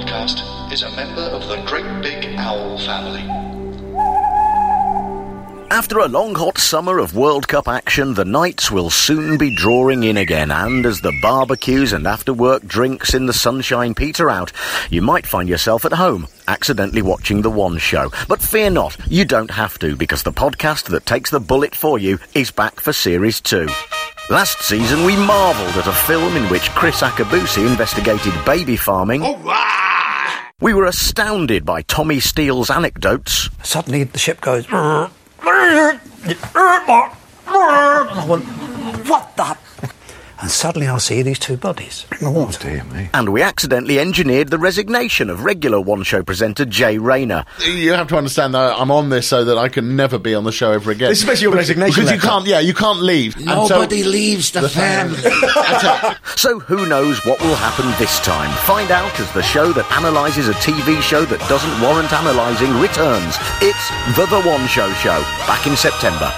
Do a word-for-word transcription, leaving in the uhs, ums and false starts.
podcast is a member of the Great Big Owl family. After a long hot summer of World Cup action, the nights will soon be drawing in again, and as the barbecues and after-work drinks in the sunshine peter out, you might find yourself at home, accidentally watching The One Show. But fear not, you don't have to, because the podcast that takes the bullet for you is back for Series two. Last season, we marvelled at a film in which Chris Akabusi investigated baby farming. All right. We were astounded by Tommy Steele's anecdotes. Suddenly, the ship goes... Brr. I went, what the? And suddenly I see these two bodies in the water. Oh, dear me. And we accidentally engineered the resignation of regular One Show presenter Jay Rayner. You have to understand that I'm on this so that I can never be on the show ever again. Especially your resignation. Because you can't, yeah, you can't leave. Nobody so leaves the, the family. family. So who knows what will happen this time? Find out as the show that analyses a T V show that doesn't warrant analysing returns. It's The The One Show Show, back in September.